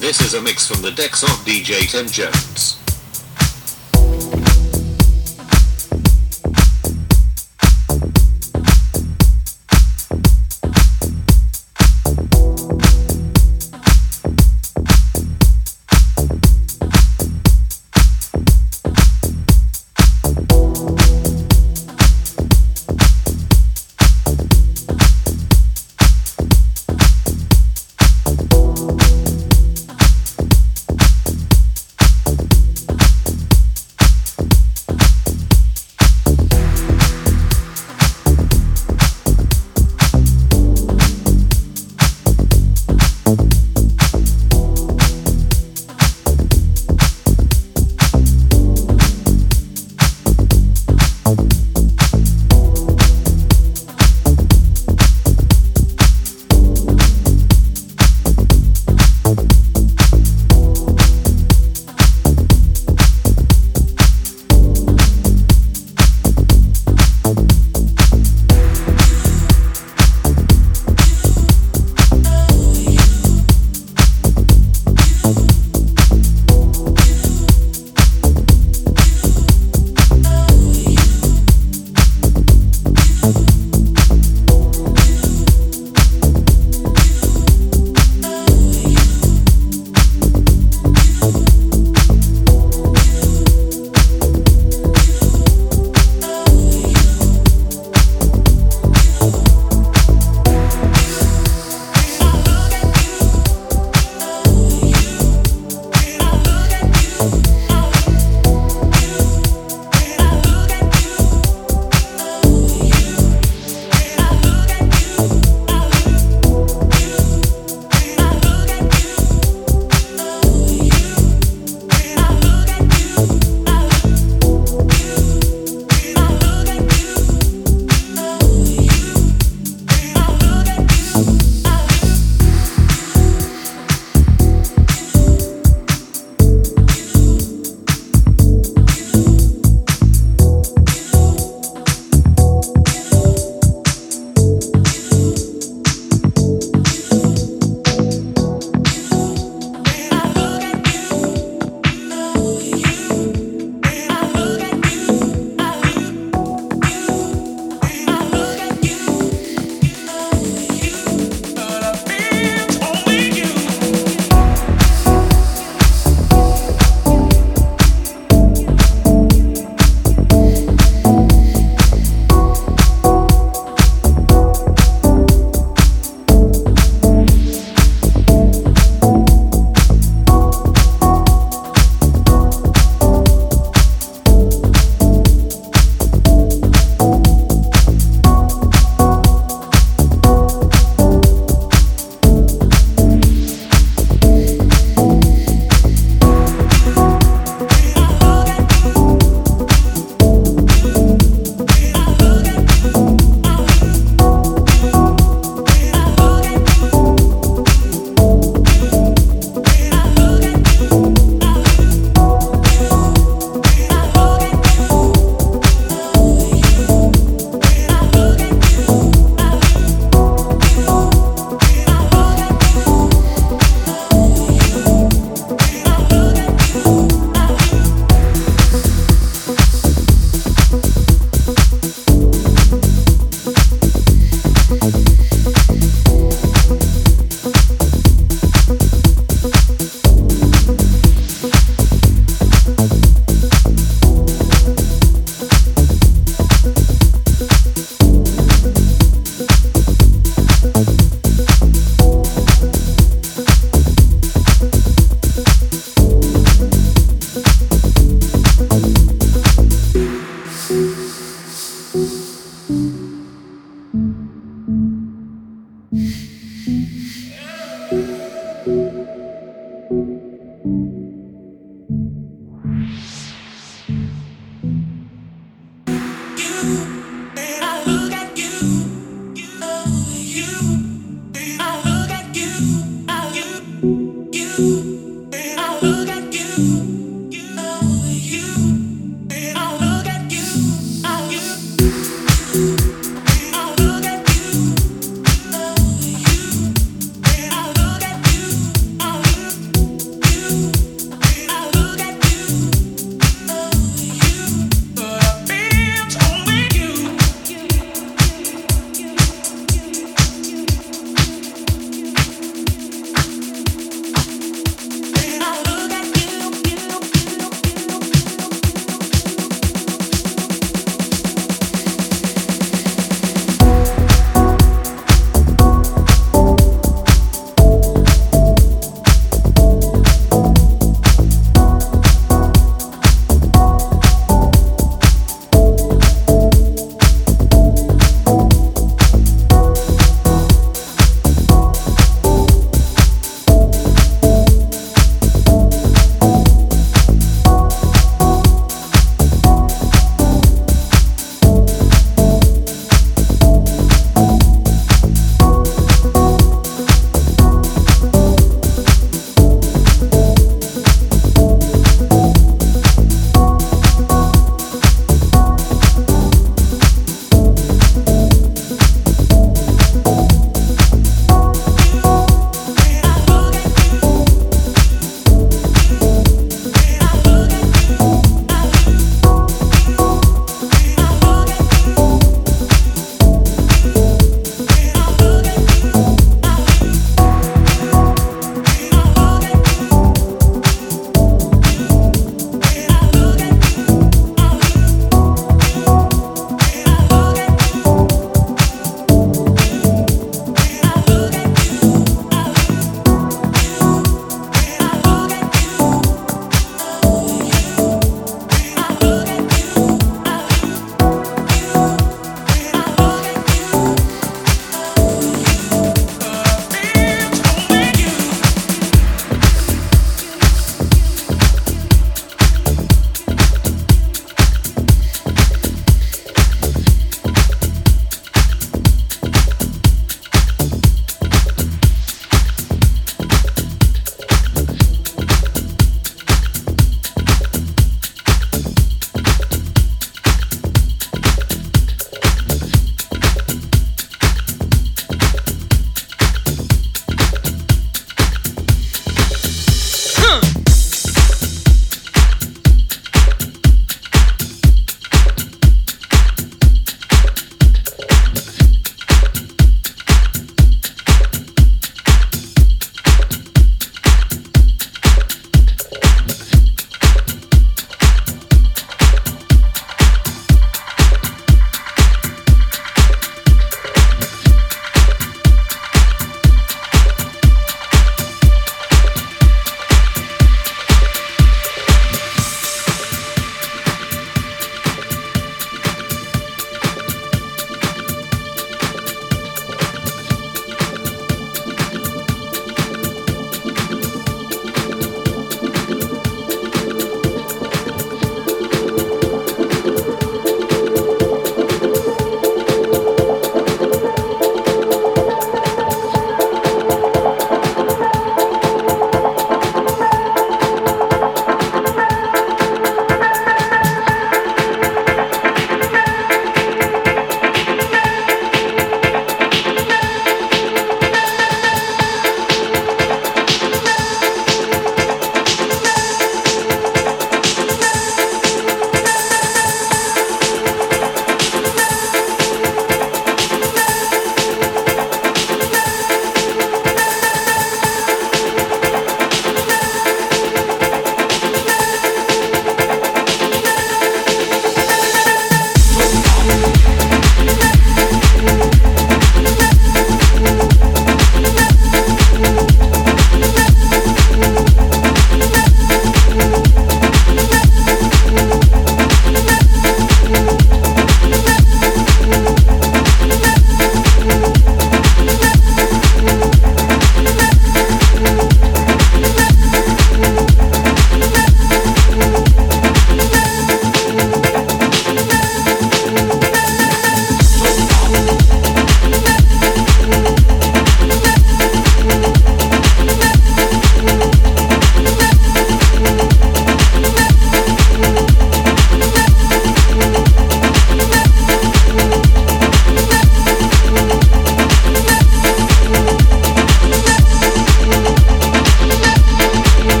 This is a mix from the decks of DJ Tim Jones.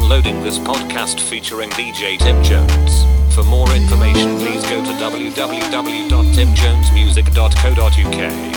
downloading this podcast featuring DJ Tim Jones. For more information, please go to www.timjonesmusic.co.uk.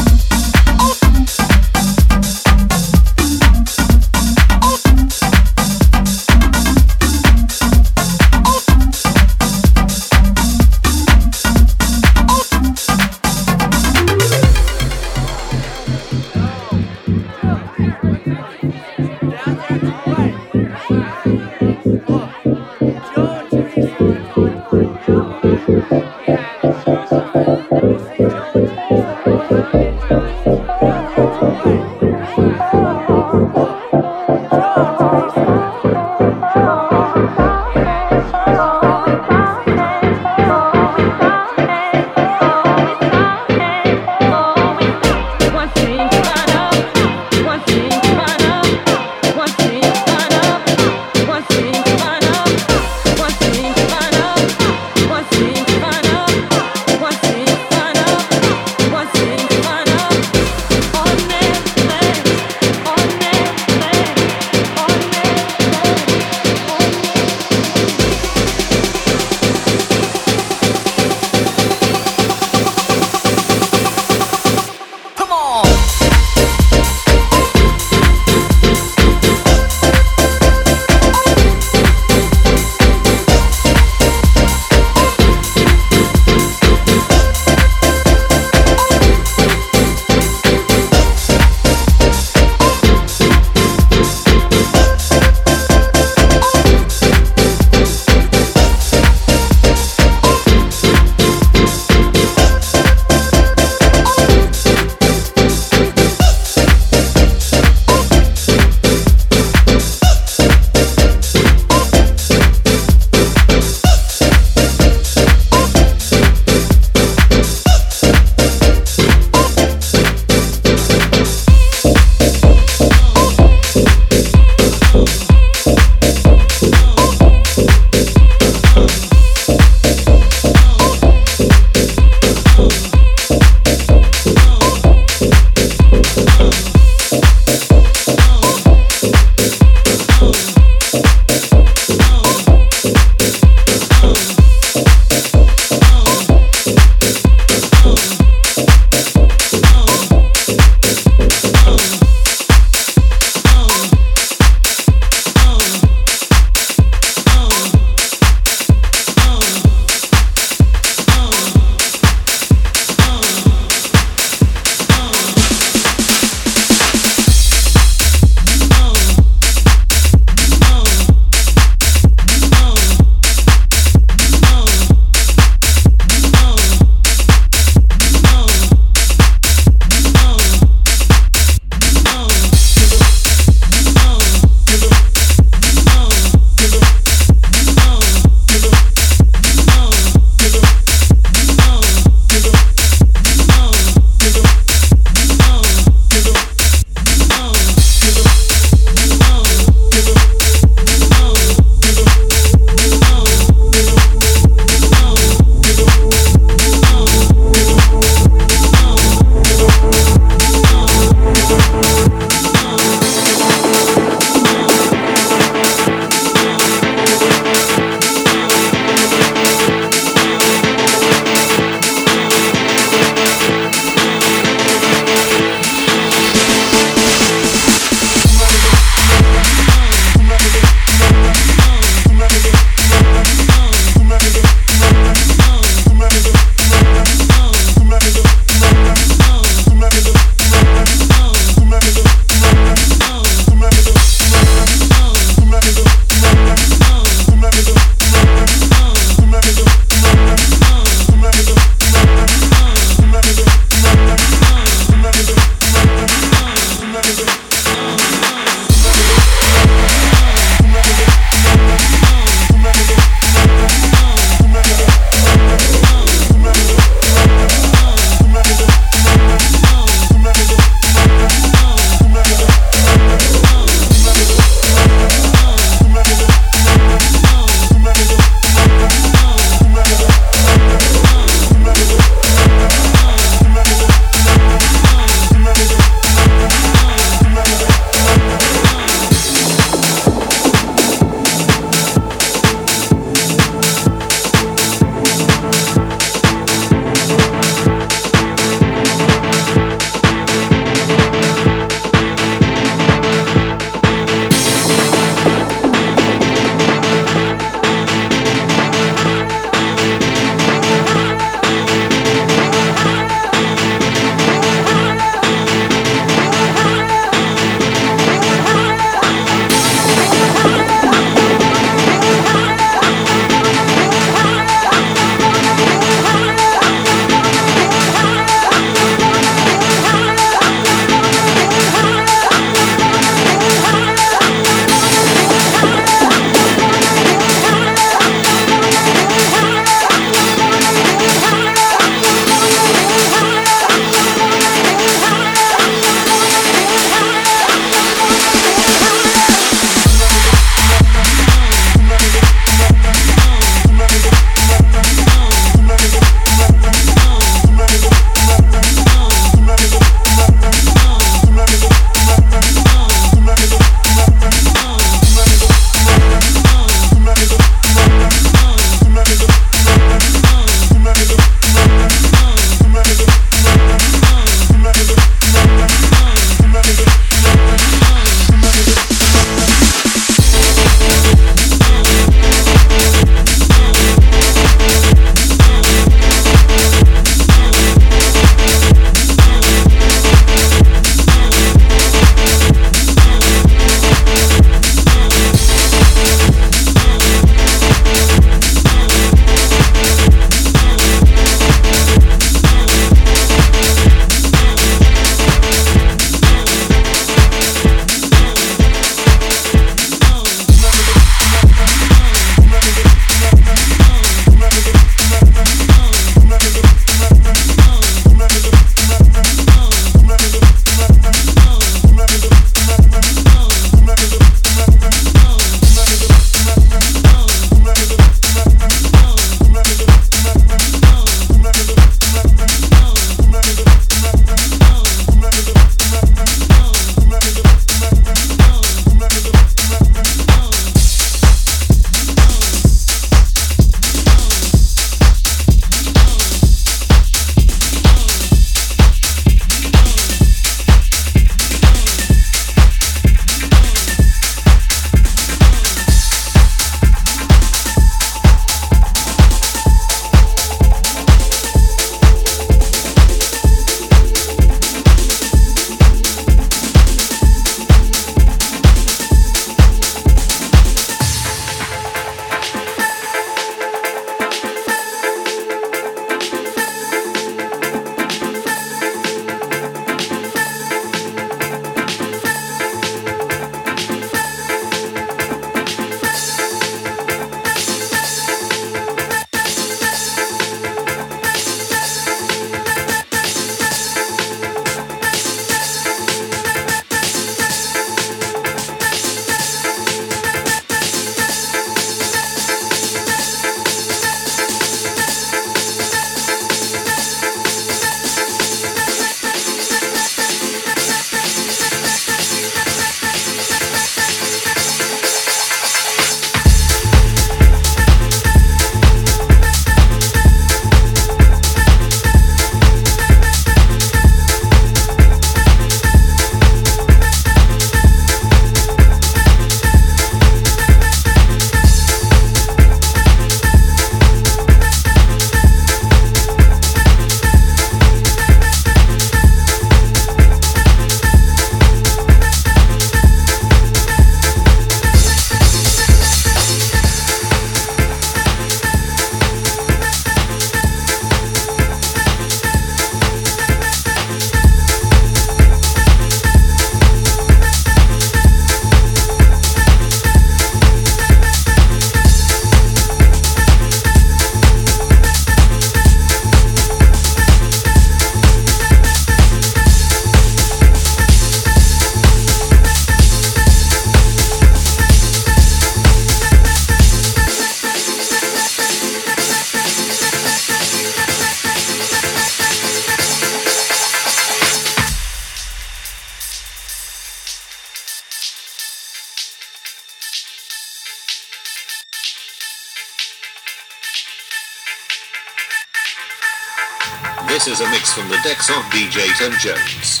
This is a mix from the decks of DJ Tim Jones.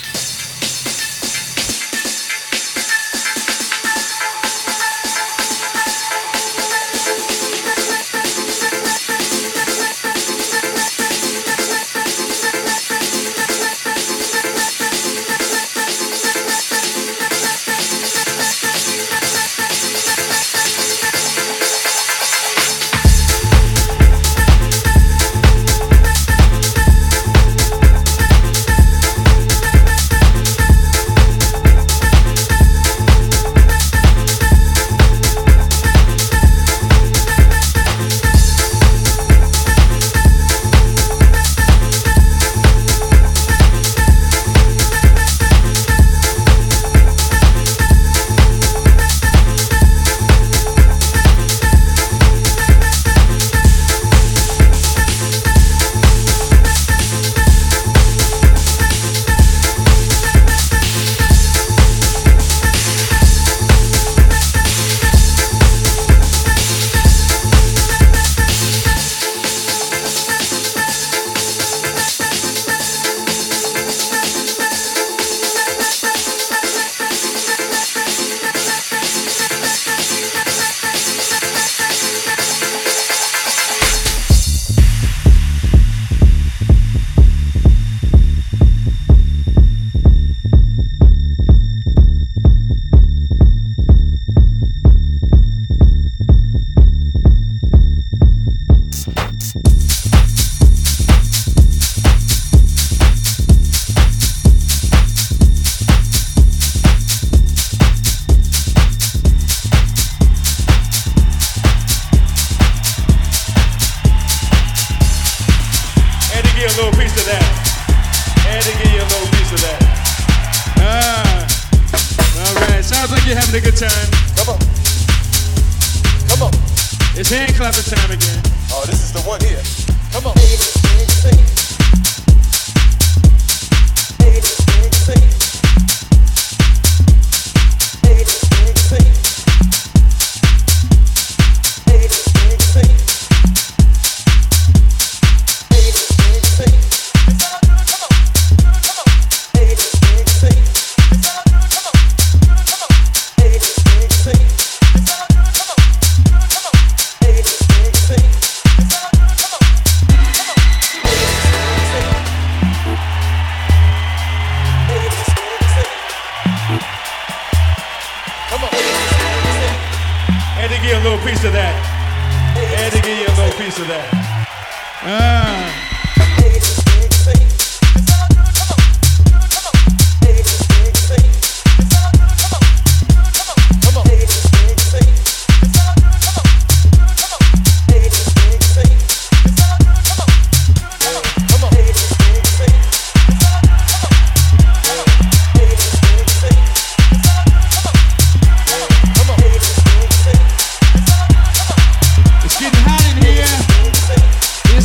It's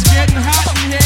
getting hot in here.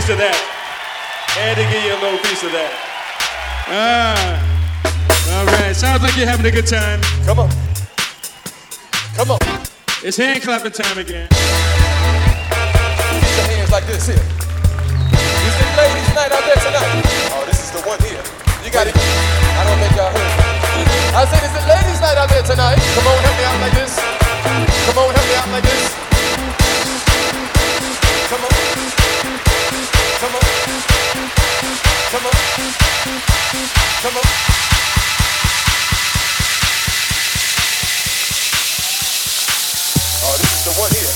piece of that. Had to give you a little piece of that. All right. Sounds like you're having a good time. Come on. Come on. It's hand clapping time again. Put your hands like this here. This is ladies' night out there tonight. Oh, this is the one here. You got it. I don't think y'all heard. I said, is it ladies' night out there tonight? Come on, help me out like this. Come on, help me out like this. Come on. Come on. Come on. Come on. Oh, this is the one here.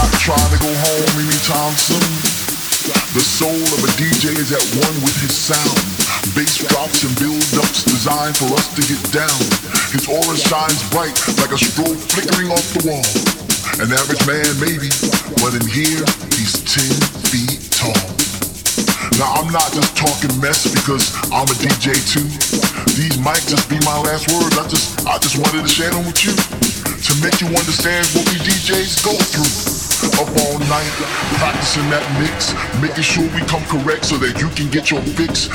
not trying to go home anytime soon. The soul of a DJ is at one with his sound. Bass drops and build-ups designed for us to get down. His aura shines bright like a strobe flickering off the wall. An average man maybe, but in here he's 10 feet tall. Now I'm not just talking mess because I'm a DJ too. These might just be my last words. I just wanted to share them with you, to make you understand what we DJs go through. Up all night, practicing that mix, making sure we come correct so that you can get your fix.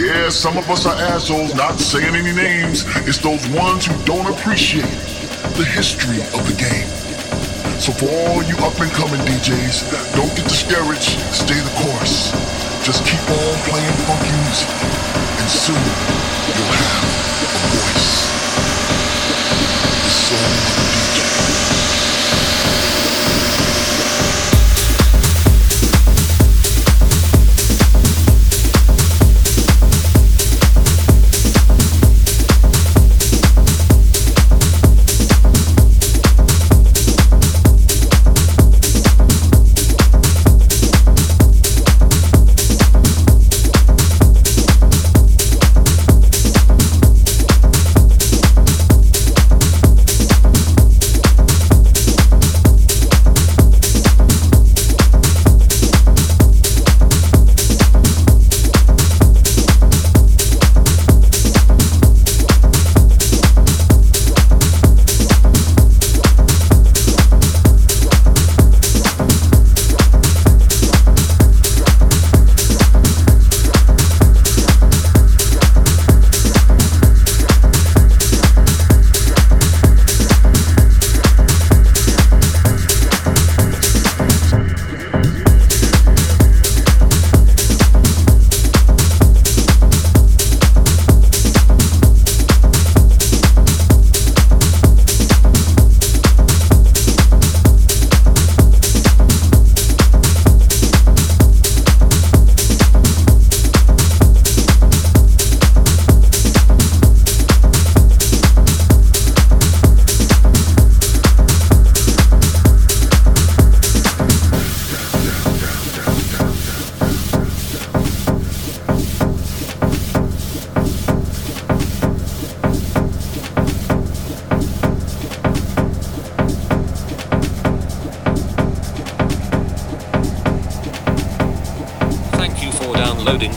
Yeah, some of us are assholes, not saying any names. It's those ones who don't appreciate the history of the game. So for all you up and coming DJs, don't get discouraged, stay the course. Just keep on playing funky music, and soon you'll have a voice. The soul of the DJ.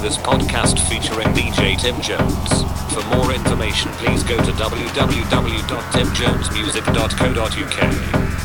This podcast featuring DJ Tim Jones. For more information, please go to www.timjonesmusic.co.uk.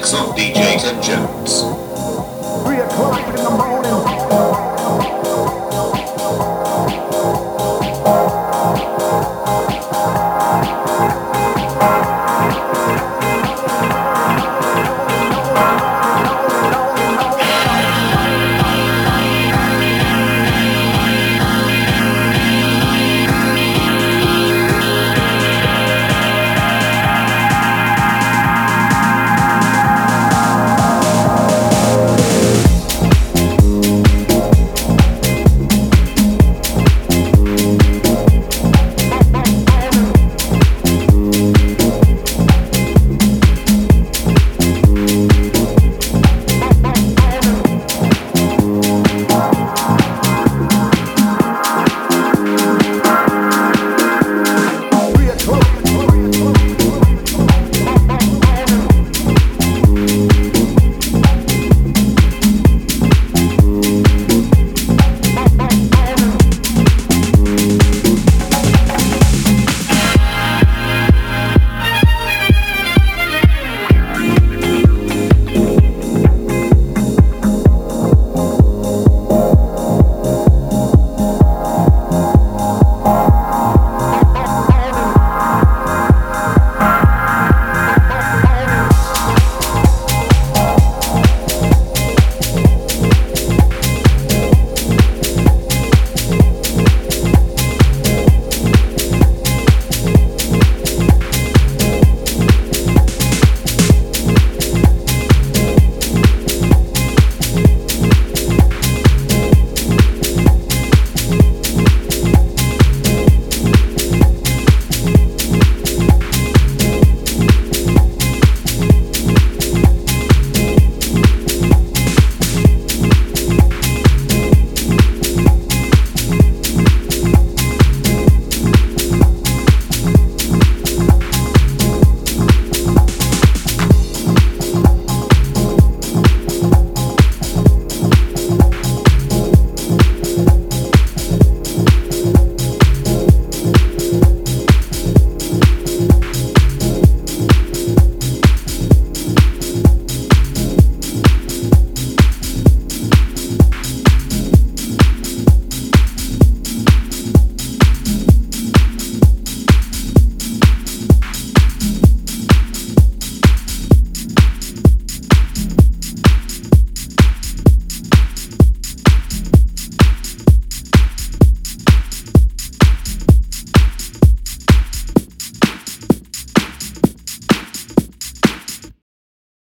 mix on DJ Tim Jones.